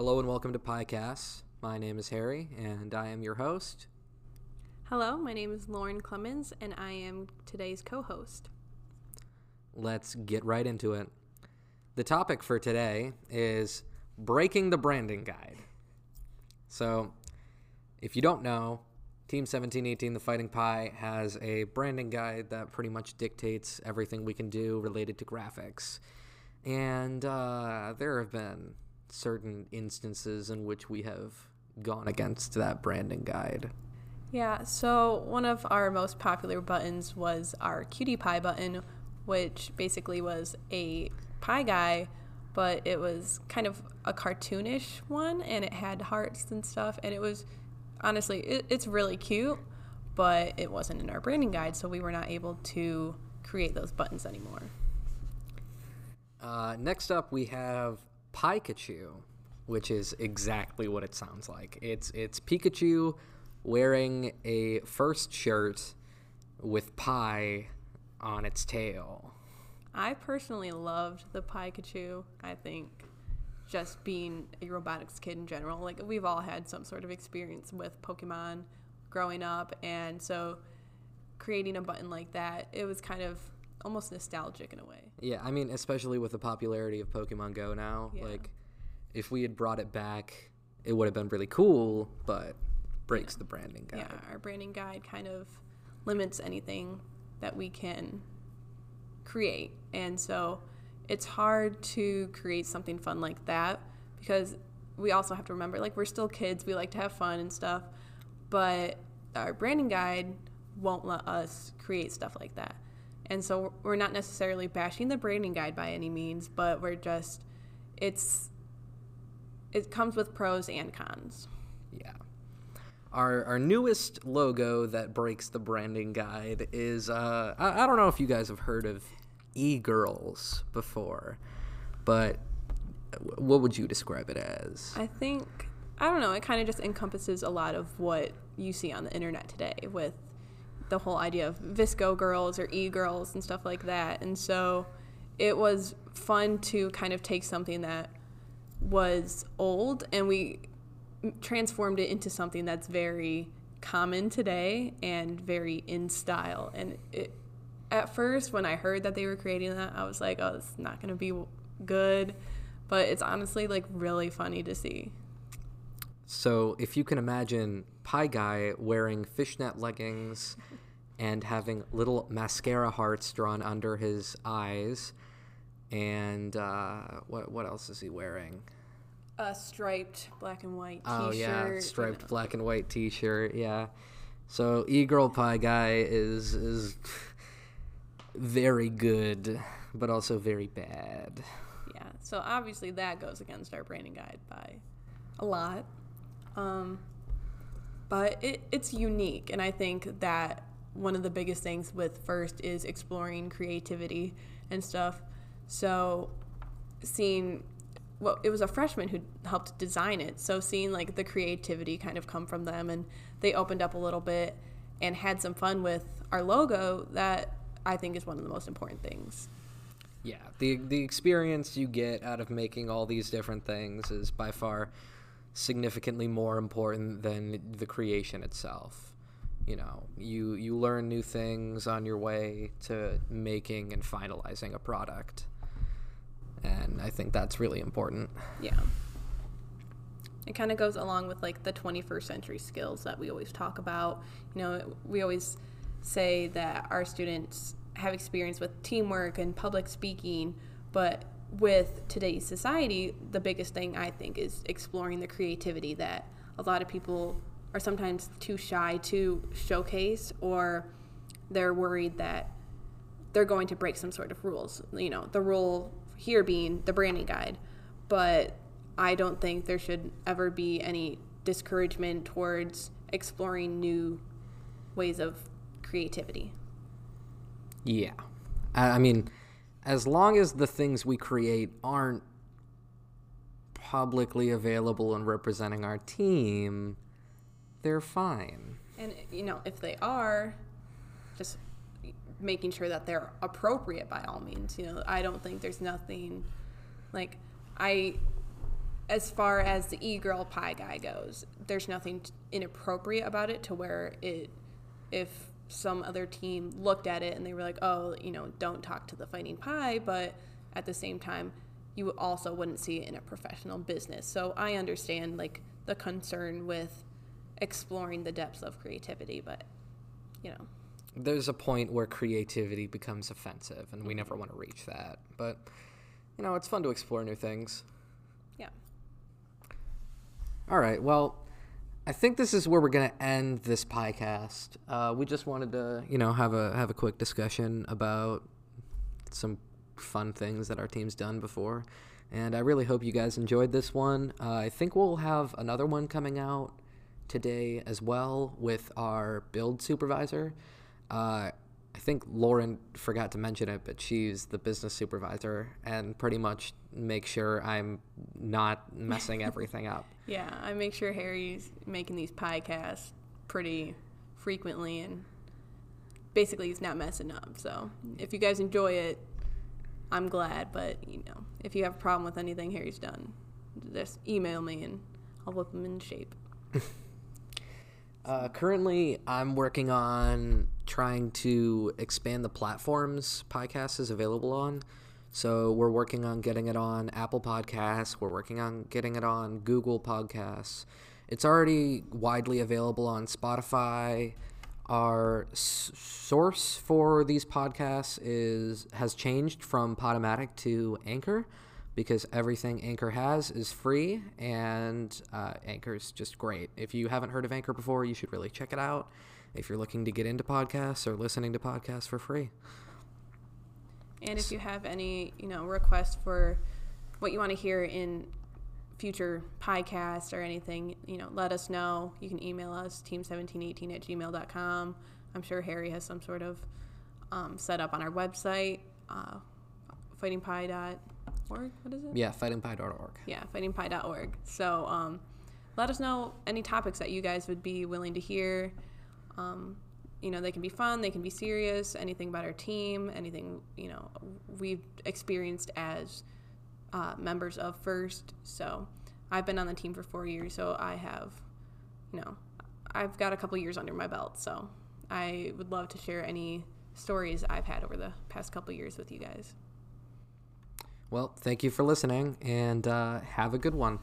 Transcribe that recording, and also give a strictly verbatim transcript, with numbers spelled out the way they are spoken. Hello and welcome to PiCast. My name is Harry and I am your host. Hello, my name is Lauren Clemens and I am today's co-host. Let's get right into it. The topic for today is breaking the branding guide. So, if you don't know, Team seventeen eighteen, the Fighting Pie, has a branding guide that pretty much dictates everything we can do related to graphics. And uh, there have been certain instances in which we have gone against that branding guide. Yeah, so one of our most popular buttons was our CutiePie button, which basically was a pie guy, but it was kind of a cartoonish one, and it had hearts and stuff, and it was, honestly, it, it's really cute, but it wasn't in our branding guide, so we were not able to create those buttons anymore. Uh, next up, we have Pikachu, which is exactly what it sounds like. It's it's Pikachu wearing a FIRST shirt with pie on its tail. I personally loved the Pikachu. I think just being a robotics kid in general, like we've all had some sort of experience with Pokemon growing up, and so creating a button like that, it was kind of almost nostalgic in a way. Yeah, I mean, especially with the popularity of Pokemon Go now. Yeah. Like, if we had brought it back, it would have been really cool, but breaks yeah. the branding guide. Yeah, our branding guide kind of limits anything that we can create. And so it's hard to create something fun like that because we also have to remember, like, we're still kids. We like to have fun and stuff. But our branding guide won't let us create stuff like that. And so we're not necessarily bashing the branding guide by any means, but we're just, it's, it comes with pros and cons. Yeah. Our our newest logo that breaks the branding guide is, uh, I, I don't know if you guys have heard of e-girls before, but what would you describe it as? I think, I don't know, it kind of just encompasses a lot of what you see on the internet today with the whole idea of V S C O girls or e-girls and stuff like that. And so it was fun to kind of take something that was old and we transformed it into something that's very common today and very in style. And it, at first, when I heard that they were creating that, I was like, oh, it's not going to be good. But it's honestly, like, really funny to see. So if you can imagine Pie Guy wearing fishnet leggings and having little mascara hearts drawn under his eyes, and uh, what what else is he wearing? A striped black and white T-shirt. Oh yeah, striped black and white T-shirt. Yeah. So e-girl Pie Guy is is very good, but also very bad. Yeah. So obviously that goes against our branding guide by a lot. Um, but it, it's unique, and I think that one of the biggest things with FIRST is exploring creativity and stuff. So seeing well, it was a freshman who helped design it, so seeing like the creativity kind of come from them, and they opened up a little bit and had some fun with our logo, that I think is one of the most important things. Yeah, the the experience you get out of making all these different things is by far significantly more important than the creation itself. You know, you you learn new things on your way to making and finalizing a product, and I think that's really important. Yeah, it kind of goes along with like the twenty-first century skills that we always talk about. You know, we always say that our students have experience with teamwork and public speaking, but with today's society, the biggest thing I think is exploring the creativity that a lot of people are sometimes too shy to showcase, or they're worried that they're going to break some sort of rules. You know, the rule here being the branding guide. But I don't think there should ever be any discouragement towards exploring new ways of creativity. Yeah. I mean, as long as the things we create aren't publicly available and representing our team, they're fine. And, you know, if they are, just making sure that they're appropriate by all means. You know, I don't think there's nothing, like, I as far as the e-girl pie guy goes, there's nothing inappropriate about it to where it, if some other team looked at it and they were like, oh, you know, don't talk to the Fighting Pie, but at the same time, you also wouldn't see it in a professional business. So I understand, like, the concern with exploring the depths of creativity, but, you know. There's a point where creativity becomes offensive, and we never want to reach that. But, you know, it's fun to explore new things. Yeah. All right, well, I think this is where we're going to end this podcast. Uh, we just wanted to, you know, have a have a quick discussion about some fun things that our team's done before. And I really hope you guys enjoyed this one. Uh, I think we'll have another one coming out today as well with our build supervisor. Uh, I think Lauren forgot to mention it, but she's the business supervisor and pretty much makes sure I'm not messing everything up. Yeah, I make sure Harry's making these podcasts pretty frequently, and basically he's not messing up. So if you guys enjoy it, I'm glad, but, you know, if you have a problem with anything Harry's done, just email me and I'll whip him in shape. Uh, currently, I'm working on trying to expand the platforms podcast is available on. So we're working on getting it on Apple Podcasts. We're working on getting it on Google Podcasts. It's already widely available on Spotify. Our s- source for these podcasts is has changed from Podomatic to Anchor, because everything Anchor has is free, and uh, Anchor is just great. If you haven't heard of Anchor before, you should really check it out if you're looking to get into podcasts or listening to podcasts for free. And if you have any, you know, requests for what you want to hear in future podcasts or anything, you know, let us know. You can email us, team seventeen eighteen at gmail dot com. I'm sure Harry has some sort of um, setup on our website, uh, fighting pie dot org. What is it? Yeah, fighting pie dot org. Yeah, fighting pie dot org. So um, let us know any topics that you guys would be willing to hear. Um, you know, they can be fun, they can be serious, anything about our team, anything, you know, we've experienced as Uh, members of FIRST. So I've been on the team for four years, so I have, you know, I've got a couple years under my belt, so I would love to share any stories I've had over the past couple years with you guys. Well, thank you for listening, and uh, have a good one.